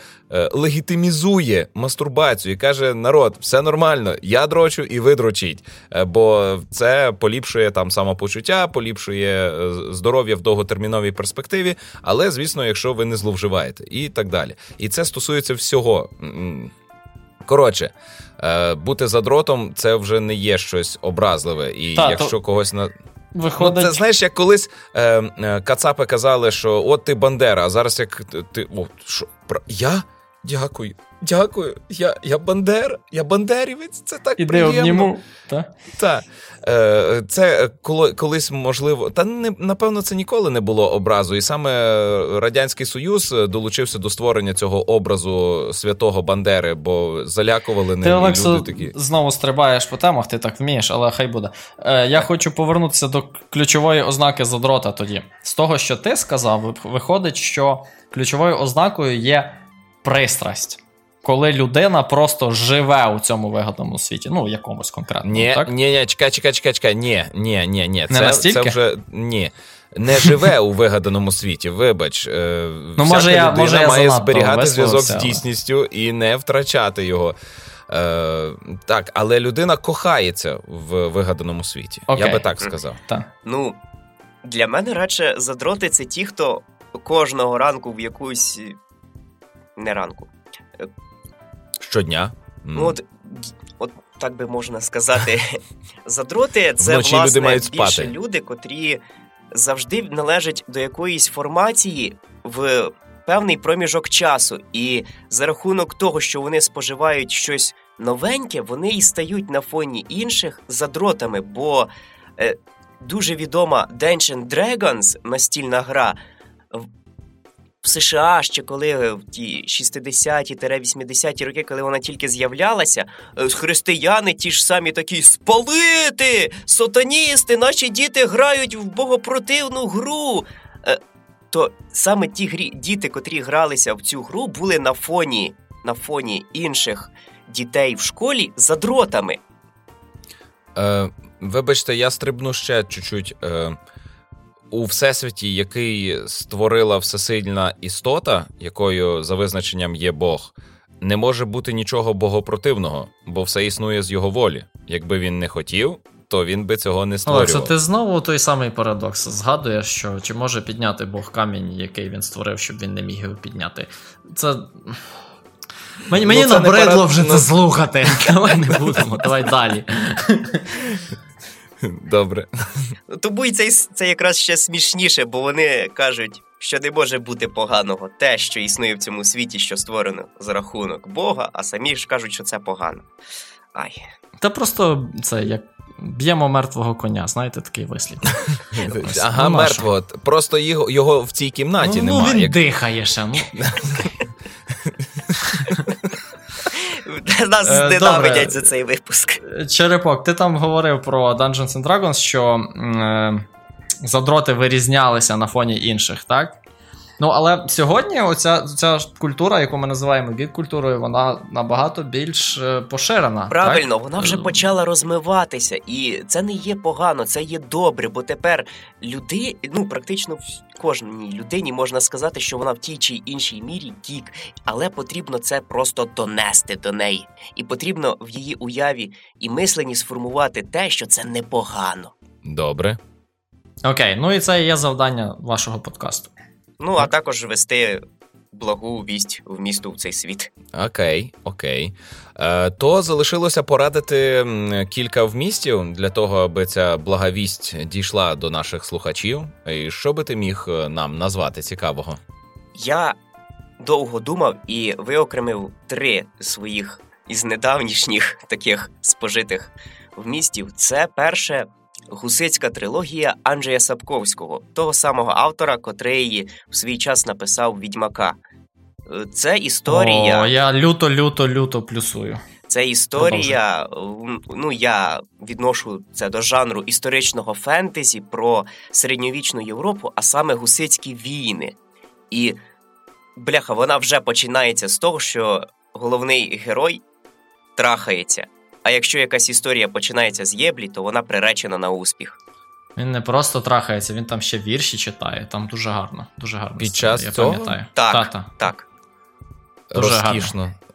легітимізує мастурбацію і каже, народ, все нормально, я дрочу і ви дрочіть. Бо це поліпшує там самопочуття, поліпшує здоров'я в довготерміновій перспективі, але, звісно, якщо ви не зловживаєте і так далі. І це стосується всього. Коротше, бути задротом – це вже не є щось образливе. І якщо когось... Виходить... Ну, це, знаєш, як колись кацапи казали, що от ти Бандера, а зараз як ти... О, що? Я? Дякую. Я бандерівець, це так іди приємно. Іди обніму. Так. Це колись можливо... Та, напевно, це ніколи не було образу. І саме Радянський Союз долучився до створення цього образу святого Бандери, бо залякували ним люди такі. Ти, знову стрибаєш по темах, ти так вмієш, але хай буде. Я хочу повернутися до ключової ознаки задрота тоді. З того, що ти сказав, виходить, що ключовою ознакою є... пристрасть. Коли людина просто живе у цьому вигадному світі. Ну, в якомусь конкретному, так? Ні, чекай. Ні. Не настільки? Це вже, ні. Не живе у вигаданому світі, вибач. Ну, може, людина має зберігати зв'язок з дійсністю і не втрачати його. Так, але людина кохається в вигаданому світі. Окей. Я би так сказав. Так. Ну, для мене радше задроти – це ті, хто кожного ранку в якусь... Не ранку. Щодня. Ну, от так би можна сказати. Задроти – це, вночі власне, люди мають більше спати. Люди, котрі завжди належать до якоїсь формації в певний проміжок часу. І за рахунок того, що вони споживають щось новеньке, вони і стають на фоні інших задротами, бо дуже відома Dungeons & Dragons, настільна гра, в США ще коли, в ті 60-80-ті роки, коли вона тільки з'являлася, християни ті ж самі такі «Спалити! Сатаністи! Наші діти грають в богопротивну гру!» То саме ті діти, котрі гралися в цю гру, були на фоні інших дітей в школі за дротами. Вибачте, я стрибну ще чуть-чуть. У Всесвіті, який створила всесильна істота, якою за визначенням є Бог, не може бути нічого богопротивного, бо все існує з його волі. Якби він не хотів, то він би цього не створював. Олексій, ти знову той самий парадокс згадуєш, що чи може підняти Бог камінь, який він створив, щоб він не міг його підняти. Це... Мені набридло вже це слухати. Давай не будемо, давай далі. Добре. Тому і це якраз ще смішніше, бо вони кажуть, що не може бути поганого те, що існує в цьому світі, що створено за рахунок Бога, а самі ж кажуть, що це погано. Ай. Та просто це як б'ємо мертвого коня, знаєте, такий вислів. Ага, мертвого. Просто його в цій кімнаті немає. Ну, він дихає ще. Нас зненавидять за цей випуск. Черепок, ти там говорив про Dungeons & Dragons, що задроти вирізнялися на фоні інших, так? Ну, але сьогодні оця культура, яку ми називаємо гік-культурою, вона набагато більш поширена. Правильно, так? Вона вже почала розмиватися, і це не є погано, це є добре, бо тепер люди, практично кожній людині можна сказати, що вона в тій чи іншій мірі гік, але потрібно це просто донести до неї. І потрібно в її уяві і мисленні сформувати те, що це непогано. Добре. Окей, і це є завдання вашого подкасту. А також вести благу вість в місту в цей світ. Окей. То залишилося порадити кілька вмістів для того, аби ця блага вість дійшла до наших слухачів. І що би ти міг нам назвати цікавого? Я довго думав і виокремив 3 своїх із недавнішніх таких спожитих вмістів. Це перше... Гусицька трилогія Анджея Сапковського, того самого автора, котрий в свій час написав «Відьмака». Це історія... О, я люто плюсую. Це історія, я відношу це до жанру історичного фентезі про середньовічну Європу, а саме гусицькі війни. І, бляха, вона вже починається з того, що головний герой трахається. А якщо якась історія починається з єблі, то вона приречена на успіх. Він не просто трахається, він там ще вірші читає. Там дуже гарно. Дуже гарно. Під час цього? Пам'ятаю. Так.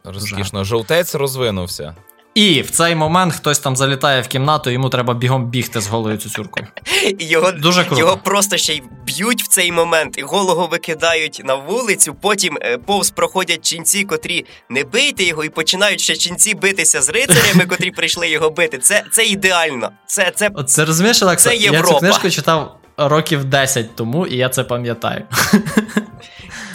Розкішно. Жовтець розвинувся. І в цей момент хтось там залітає в кімнату, йому треба бігом бігти з голою цюцюркою. Дуже круто. Його просто ще й б'ють в цей момент, і голого викидають на вулицю, потім повз проходять ченці, котрі не бийте його, і починають ще ченці битися з рицарями, котрі прийшли його бити. Це ідеально. Це розумієш, Олексій? Це Європа. Я цю книжку читав років 10 тому, і я це пам'ятаю.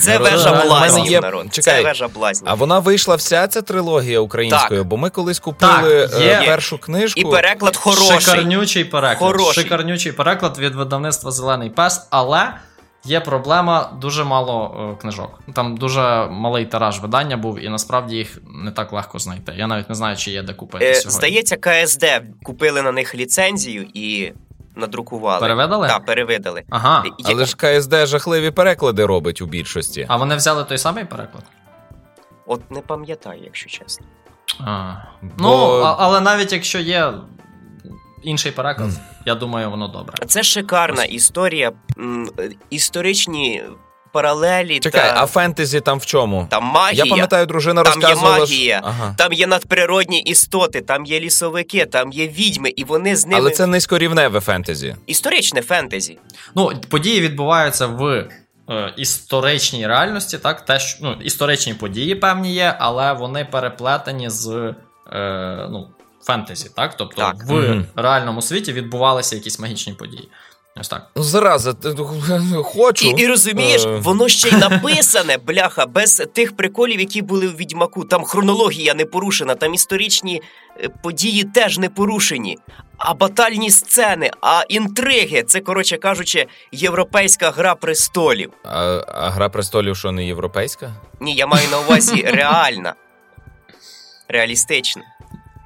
Це вежа блазнів, народ. Чекай, це вежа блазнів. А вона вийшла вся ця трилогія українською, бо ми колись купили першу книжку. І переклад хороший. Шикарнючий переклад від видавництва «Зелений пес», але є проблема, дуже мало книжок. Там дуже малий тираж видання був, і насправді їх не так легко знайти. Я навіть не знаю, чи є де купити сьогодні. Здається, КСД купили на них ліцензію і... надрукували. Перевидали? Так, перевидали. Ага. Але ж КСД жахливі переклади робить у більшості. А вони взяли той самий переклад? От не пам'ятаю, якщо чесно. Але навіть якщо є інший переклад, я думаю, воно добре. Це шикарна історія, історичні паралелі. Чекай, а фентезі там в чому? Там магія. Я пам'ятаю, дружина там розказувала... Там є магія, там є надприродні істоти, там є лісовики, там є відьми, і вони з ними... Але це низькорівневе фентезі. Історичне фентезі. Події відбуваються в історичній реальності, так? Історичні події певні є, але вони переплетені з... фентезі, так? Тобто в реальному світі відбувалися якісь магічні події. Ось так. Зараза, хочу. І розумієш, воно ще й написане, бляха, без тих приколів, які були в «Відьмаку». Там хронологія не порушена, там історичні події теж не порушені. А батальні сцени, а інтриги. Це, коротше кажучи, європейська «Гра престолів». А «Гра престолів» що, не європейська? Ні, я маю на увазі реальна. Реалістична.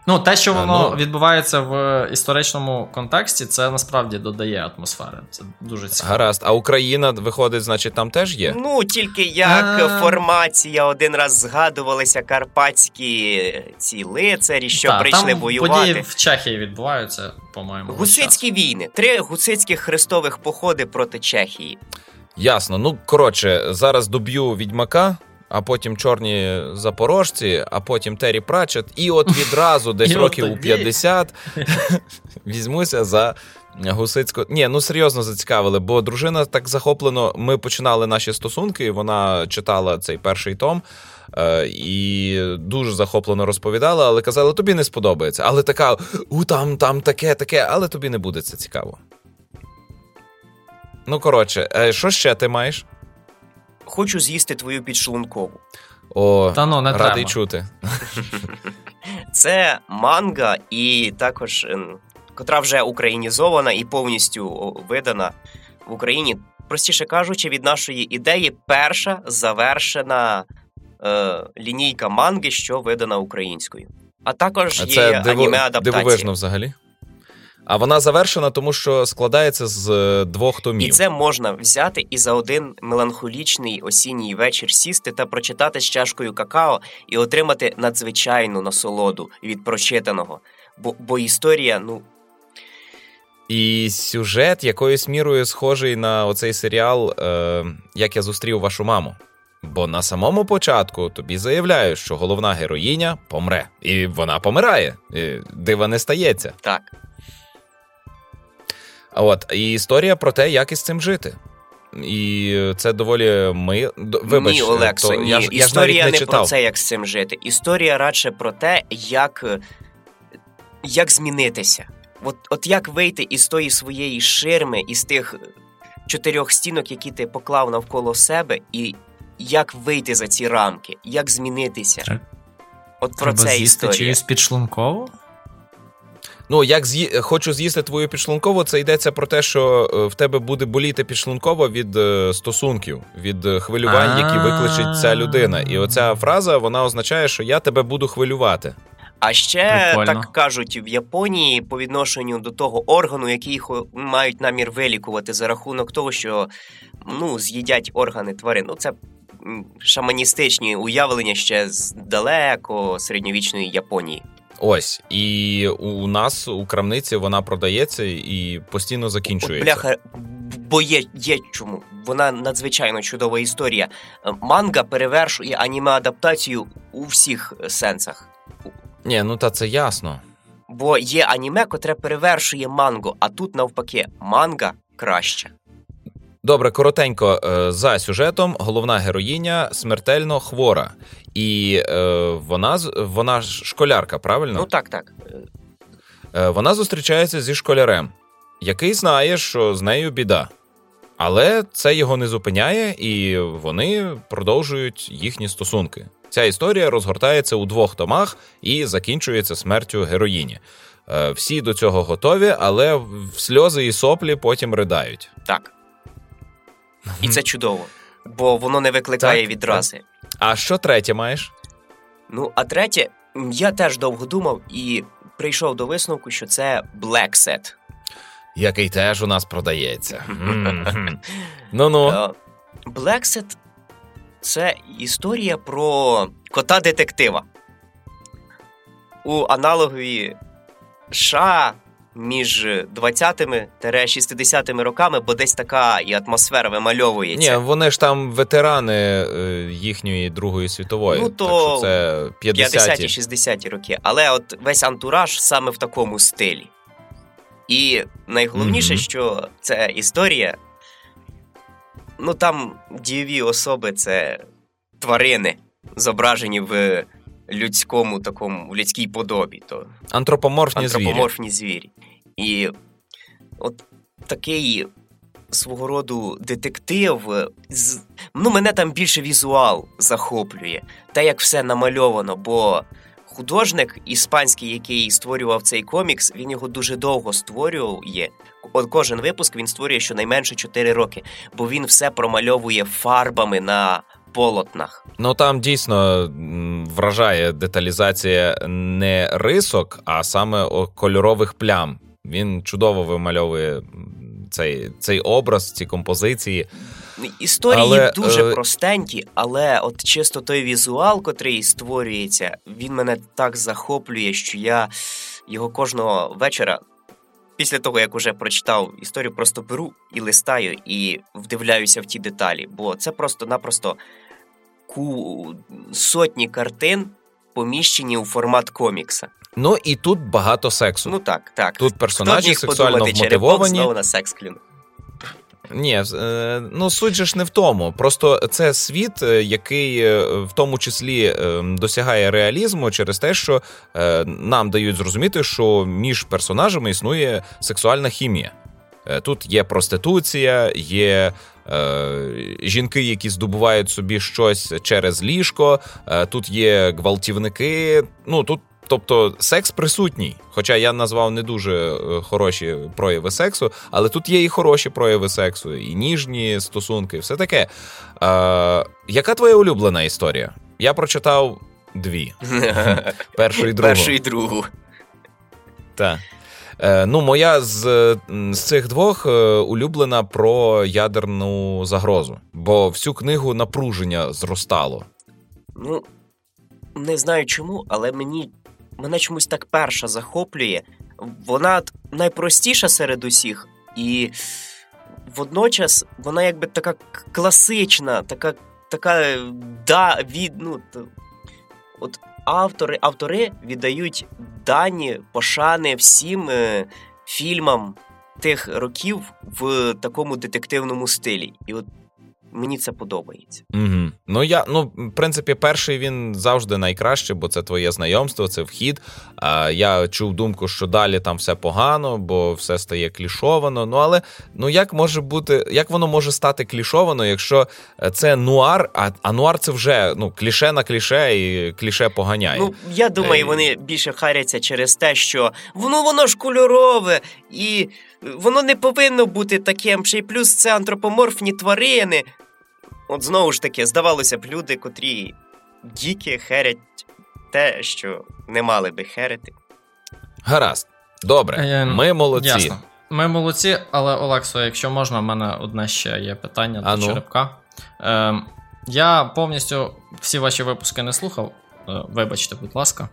Ну, те, що воно відбувається в історичному контексті, це насправді додає атмосфери. Це дуже цікаво. Гаразд. А Україна, виходить, значить, там теж є? Ну, тільки як формація. Один раз згадувалися карпатські ці лицарі, що прийшли воювати. Там події в Чехії відбуваються, по-моєму. Гусицькі війни. 3 гусицьких хрестових походи проти Чехії. Ясно. Ну, коротше, зараз доб'ю «Відьмака», а потім «Чорні запорожці», а потім «Террі Пратчетт», і от відразу десь років у 50 візьмуся за гусицьку... Ні, ну серйозно зацікавили, бо дружина так захоплено... Ми починали наші стосунки, вона читала цей перший том, і дуже захоплено розповідала, але казала, тобі не сподобається. Але така, там таке, але тобі не буде це цікаво. Ну, коротше, що ще ти маєш? «Хочу з'їсти твою підшлункову». О, ну, радий чути. Це манга, і також, котра вже українізована і повністю видана в Україні. Простіше кажучи, від нашої ідеї перша завершена лінійка манги, що видана українською. А також є аніме-адаптація. Це дивовижно взагалі. А вона завершена, тому що складається з 2 томів. І це можна взяти і за один меланхолічний осінній вечір сісти та прочитати з чашкою какао і отримати надзвичайну насолоду від прочитаного. Бо історія, ну... І сюжет якоюсь мірою схожий на оцей серіал «Як я зустрів вашу маму». Бо на самому початку тобі заявляють, що головна героїня помре. І вона помирає. І дива не стається. Так. От, і історія про те, як із цим жити. І це доволі Вибачте, ні, Олексо, ні. Історія не про це, як з цим жити. Історія радше про те, як змінитися. От як вийти із тої своєї ширми, із тих 4 стінок, які ти поклав навколо себе, і як вийти за ці рамки, як змінитися. От про це історія. Треба з'їсти чиюсь підшлункову? Ну, як «Хочу з'їсти твою підшлункову», це йдеться про те, що в тебе буде боліти підшлункова від стосунків, від хвилювань, які викличить ця людина. І оця фраза, вона означає, що я тебе буду хвилювати. А ще, так кажуть, в Японії по відношенню до того органу, який мають намір вилікувати за рахунок того, що з'їдять органи тварин. Ну, це шаманістичні уявлення ще з далеко середньовічної Японії. Ось, і у нас у крамниці вона продається і постійно закінчується. Бляха, бо є чому. Вона надзвичайно чудова історія. Манга перевершує аніме-адаптацію у всіх сенсах. Ні, це ясно. Бо є аніме, котре перевершує мангу, а тут навпаки, манга краще. Добре, коротенько, за сюжетом головна героїня смертельно хвора. І вона школярка, правильно? Ну так. Вона зустрічається зі школярем, який знає, що з нею біда. Але це його не зупиняє, і вони продовжують їхні стосунки. Ця історія розгортається у 2 томах і закінчується смертю героїні. Всі до цього готові, але в сльози і соплі потім ридають. Так. І це чудово, бо воно не викликає відрази. А що 3 маєш? Ну, а 3, я теж довго думав і прийшов до висновку, що це Блексет. Який теж у нас продається. Ну-ну. Блексет – це історія про кота-детектива. У аналогові США між 20-ми-60-ми роками, бо десь така і атмосфера вимальовується. Ні, вони ж там ветерани їхньої Другої світової. Ну, то це 50-ті, 60-ті роки. Але от весь антураж саме в такому стилі. І найголовніше, що це історія, там дієві особи – це тварини, зображені в людській подобі. То антропоморфні звірі. І от такий свого роду детектив. Ну, мене там більше візуал захоплює. Те, як все намальовано, бо художник іспанський, який створював цей комікс, він його дуже довго створює. Кожен випуск він створює щонайменше 4 роки, бо він все промальовує фарбами на полотнах. Ну, там дійсно вражає деталізація не рисок, а саме кольорових плям. Він чудово вимальовує цей образ, ці композиції. Історії дуже простенькі, але от чисто той візуал, котрий створюється, він мене так захоплює, що я його кожного вечора, після того, як уже прочитав історію, просто беру і листаю, і вдивляюся в ті деталі. Бо це просто-напросто сотні картин, поміщені у формат комікса. Ну, і тут багато сексу. Ну, так. Тут персонажі сексуально вмотивовані. Знову на секс клін. Ні, ну, суть же ж не в тому. Просто це світ, який в тому числі досягає реалізму через те, що нам дають зрозуміти, що між персонажами існує сексуальна хімія. Тут є проституція, є жінки, які здобувають собі щось через ліжко, тут є гвалтівники, ну, тут, тобто, секс присутній. Хоча я назвав не дуже хороші прояви сексу, але тут є і хороші прояви сексу, і ніжні стосунки, і все таке. Яка твоя улюблена історія? Я прочитав 2. Першу і другу. Так. Ну, моя з цих 2 улюблена про ядерну загрозу, бо всю книгу напруження зростало. Ну, не знаю чому, але мене чомусь так перша захоплює. Вона найпростіша серед усіх, і водночас вона якби така класична, Автори віддають дані, пошани всім фільмам тих років в такому детективному стилі. І от мені це подобається. Угу. Ну, в принципі, перший він завжди найкраще, бо це твоє знайомство, це вхід. Я чув думку, що далі там все погано, бо все стає клішовано. Ну, але як воно може стати клішовано, якщо це нуар, а нуар це вже кліше на кліше і кліше поганяє. Ну, я думаю, вони більше харяться через те, що воно ж кольорове і воно не повинно бути таким, ще й плюс це антропоморфні тварини. От знову ж таки, здавалося б, люди, котрі діки херять те, що не мали би херити. Гаразд. Добре. Ми молодці. Ясно. Ми молодці, але, Олексо, якщо можна, в мене одне ще є питання до Черепка. Я повністю всі ваші випуски не слухав. Вибачте, будь ласка.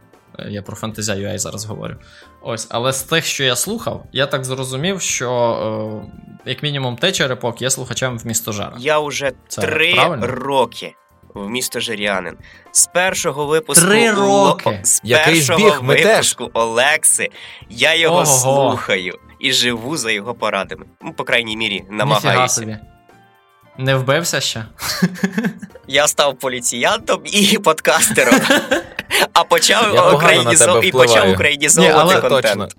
Я про Fantasy.UA зараз говорю. Ось, але з тих, що я слухав, я так зрозумів, що як мінімум те Черепок є слухачем Вмістожера. Я вже 3 роки вмістожирянин. З першого випуску 3 роки. Олекси я його слухаю і живу за його порадами. Ну, по крайній мірі, намагаюся. Не вбився ще? Я став поліціянтом і подкастером. А почав українізовувати контент.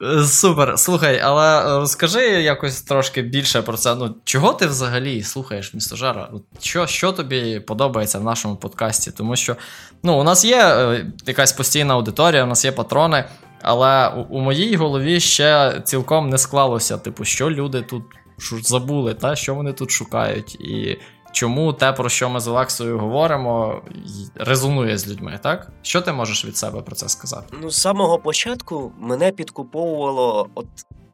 Точно. Супер. Слухай, але розкажи якось трошки більше про це. Ну, чого ти взагалі слухаєш Вмістожера? Що тобі подобається в нашому подкасті? Тому що у нас є якась постійна аудиторія, у нас є патрони, але у моїй голові ще цілком не склалося, що люди тут забули, що вони тут шукають, і чому те, про що ми з Олексою говоримо, резонує з людьми, так? Що ти можеш від себе про це сказати? Ну, з самого початку мене підкуповувало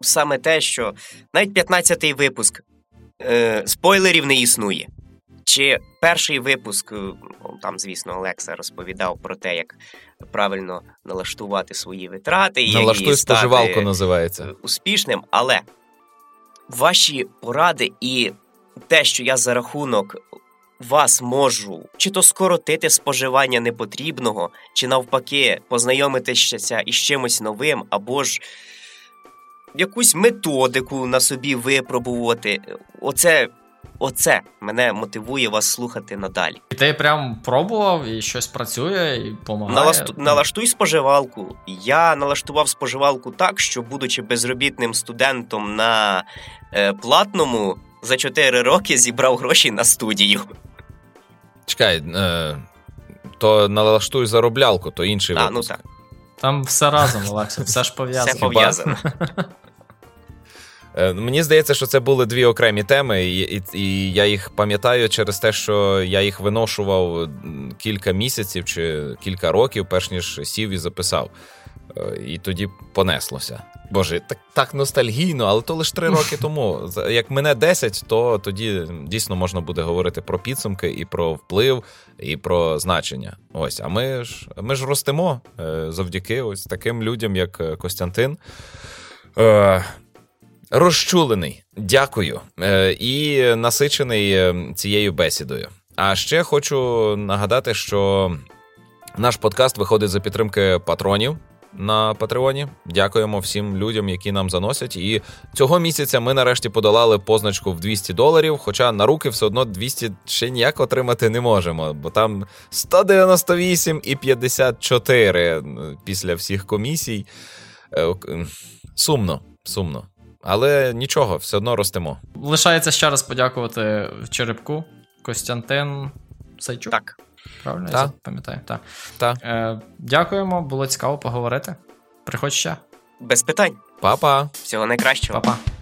саме те, що навіть 15-й випуск спойлерів не існує. Чи перший випуск, там, звісно, Олекса розповідав про те, як правильно налаштувати свої витрати. Налаштуй споживалку називається. Успішним, але ваші поради і те, що я за рахунок вас можу чи то скоротити споживання непотрібного, чи навпаки познайомитися із чимось новим, або ж якусь методику на собі випробувати. Оце Оце мене мотивує вас слухати надалі. Ти прям пробував і щось працює і допомагає? Налаштуй споживалку. Я налаштував споживалку так, що, будучи безробітним студентом на платному, за 4 роки зібрав гроші на студію. Чекай, то налаштуй зароблялку, то інший випуск. Ну так. Там все разом, Олексій, все ж пов'язано. Все пов'язано. Мені здається, що це були дві окремі теми, і я їх пам'ятаю через те, що я їх виношував кілька місяців чи кілька років, перш ніж сів і записав. І тоді понеслося. Боже, так ностальгійно, але то лише 3 роки тому. Як мене 10, то тоді дійсно можна буде говорити про підсумки і про вплив, і про значення. Ось, а ми ж ростемо завдяки ось таким людям, як Костянтин. Розчулений, дякую, і насичений цією бесідою. А ще хочу нагадати, що наш подкаст виходить за підтримки патронів на Патреоні. Дякуємо всім людям, які нам заносять. І цього місяця ми нарешті подолали позначку в $200, хоча на руки все одно 200 ще ніяк отримати не можемо, бо там 198,54 після всіх комісій. Сумно. Але нічого, все одно ростемо. Лишається ще раз подякувати Черепку. Костянтин Сайчук. Так. Правильно, я пам'ятаю. Так. Дякуємо, було цікаво поговорити. Приходь ще. Без питань. Па-па. Всього найкращого. Па-па.